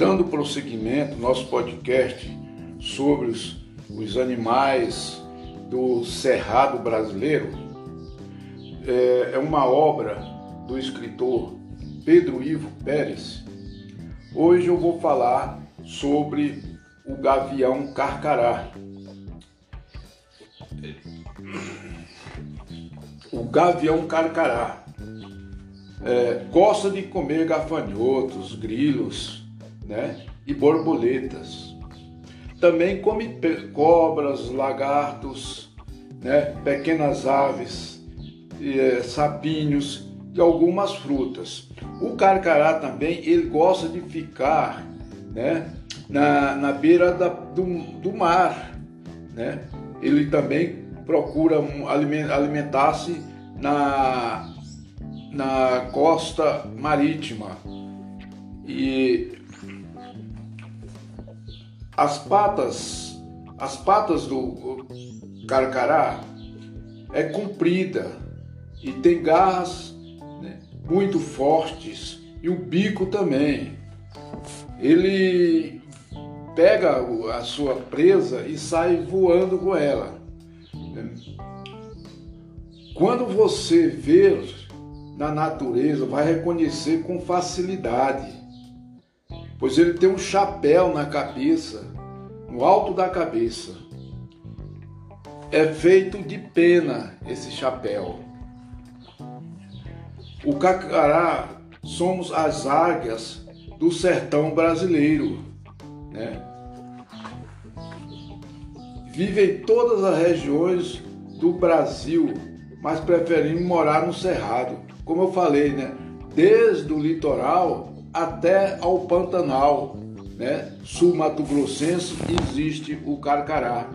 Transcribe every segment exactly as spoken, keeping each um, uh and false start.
dando prosseguimento ao nosso podcast sobre os, os animais do Cerrado Brasileiro. É, é uma obra do escritor Pedro Ivo Pérez. Hoje eu vou falar sobre o gavião carcará. O gavião carcará é, gosta de comer gafanhotos, grilos, né, e borboletas. Também come cobras, lagartos, né, pequenas aves, é, sapinhos e algumas frutas. O carcará também ele gosta de ficar, né, na, na beira da, do, do mar, né? Ele também procura alimentar-se na, na costa marítima. E as patas, as patas do carcará é comprida e tem garras, né, muito fortes, e o bico também. Ele pega a sua presa e sai voando com ela. Quando você vê na natureza, vai reconhecer com facilidade, pois ele tem um chapéu na cabeça, no alto da cabeça. É feito de pena esse chapéu. O carcará somos as águias do sertão brasileiro, né? Vivem em todas as regiões do Brasil, mas preferimos morar no Cerrado. Como eu falei, né? Desde o litoral até ao Pantanal, né? Sul Mato Grossense existe o carcará.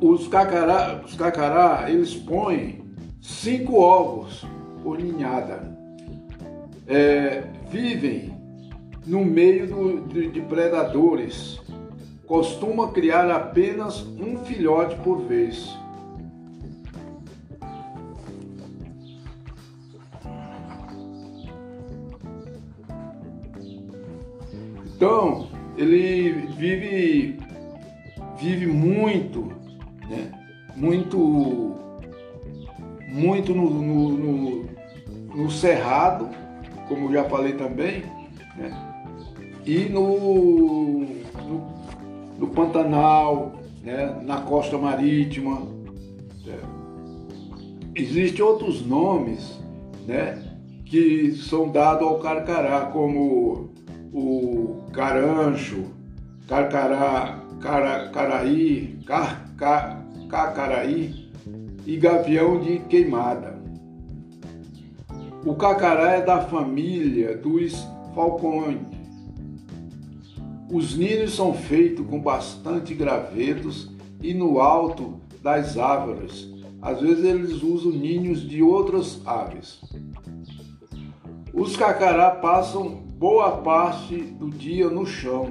Os carcará, os carcará eles põem cinco ovos por ninhada. É, vivem no meio do, de, de predadores. Costuma criar apenas um filhote por vez. Então, ele vive, vive muito, né? Muito, muito no, no, no, no cerrado, como eu já falei também, né? E no, no no Pantanal, né, na costa marítima. É. Existem outros nomes, né, que são dados ao carcará, como o carancho, carcará, caracaraí, cacaraí e gavião de queimada. O carcará é da família dos falcões. Os ninhos são feitos com bastante gravetos e no alto das árvores. Às vezes eles usam ninhos de outras aves. Os carcará passam boa parte do dia no chão.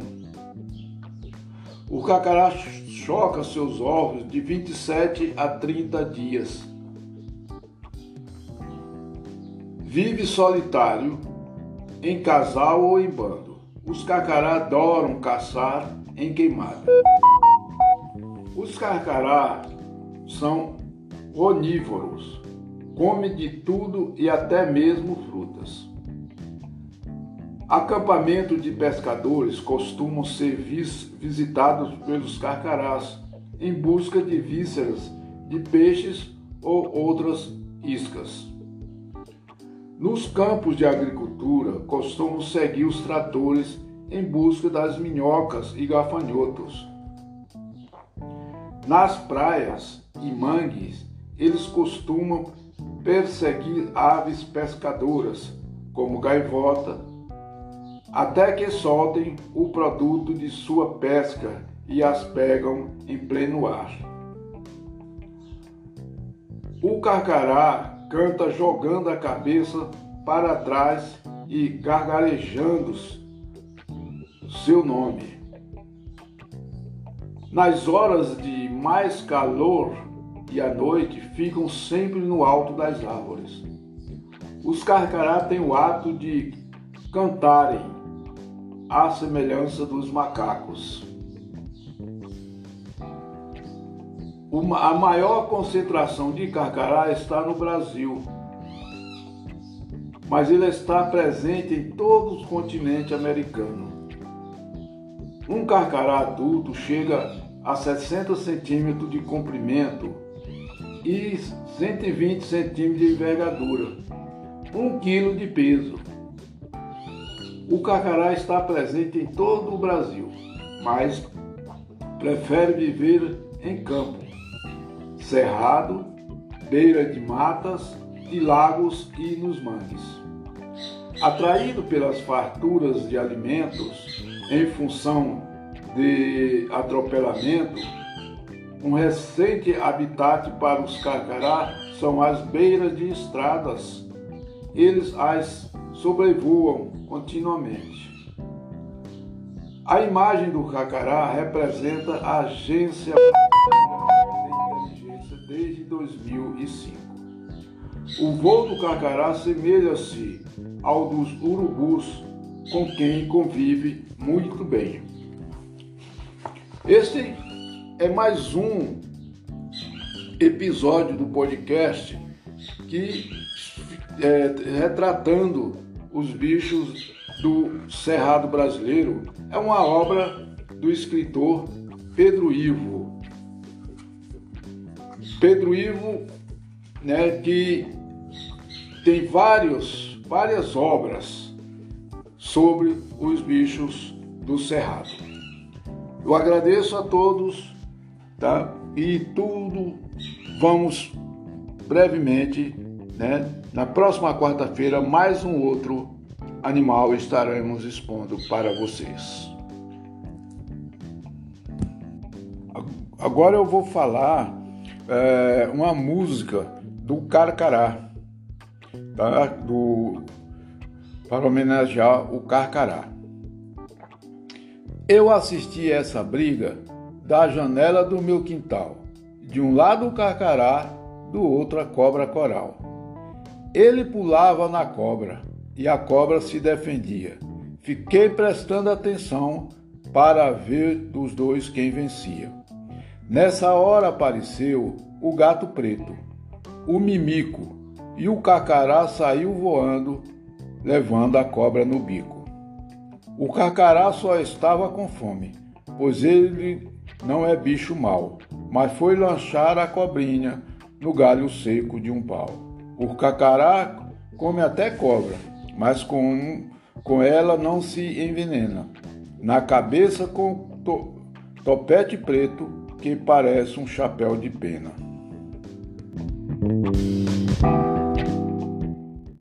O carcará choca seus ovos de vinte e sete a trinta dias. Vive solitário, em casal ou em bando. Os carcará adoram caçar em queimada. Os carcará são onívoros, comem de tudo e até mesmo frutas. Acampamento de pescadores costumam ser vis- visitados pelos carcarás em busca de vísceras de peixes ou outras iscas. Nos campos de agricultura, costumam seguir os tratores em busca das minhocas e gafanhotos. Nas praias e mangues, eles costumam perseguir aves pescadoras, como gaivota, até que soltem o produto de sua pesca e as pegam em pleno ar. O carcará canta jogando a cabeça para trás e gargarejando seu nome. Nas horas de mais calor e à noite, ficam sempre no alto das árvores. Os carcará têm o hábito de cantarem à semelhança dos macacos. Uma, a maior concentração de carcará está no Brasil, mas ele está presente em todo o continente americano. Um carcará adulto chega a sessenta centímetros de comprimento e cento e vinte centímetros de envergadura, um quilo de peso. O carcará está presente em todo o Brasil, mas prefere viver em campo, cerrado, beira de matas, de lagos e nos mangues. Atraído pelas farturas de alimentos em função de atropelamento, um recente habitat para os carcará são as beiras de estradas. Eles as sobrevoam continuamente. A imagem do carcará representa a Agência Brasileira de Inteligência desde dois mil e cinco. O voo do carcará assemelha-se ao dos urubus, com quem convive muito bem. Este é mais um episódio do podcast que é, retratando os bichos do Cerrado Brasileiro. É uma obra do escritor Pedro Ivo. Pedro Ivo, né, que tem vários, várias obras sobre os bichos do Cerrado. Eu agradeço a todos, tá? E tudo vamos brevemente, né? Na próxima quarta-feira, mais um outro animal estaremos expondo para vocês. Agora eu vou falar é, uma música do carcará, tá? do, para homenagear o carcará. Eu assisti essa briga da janela do meu quintal. De um lado o carcará, do outro a cobra coral. Ele pulava na cobra e a cobra se defendia. Fiquei prestando atenção para ver dos dois quem vencia. Nessa hora apareceu o gato preto, o mimico, e o carcará saiu voando, levando a cobra no bico. O carcará só estava com fome, pois ele não é bicho mau, mas foi lanchar a cobrinha no galho seco de um pau. O carcará come até cobra, mas com, com ela não se envenena. Na cabeça com to, topete preto que parece um chapéu de pena.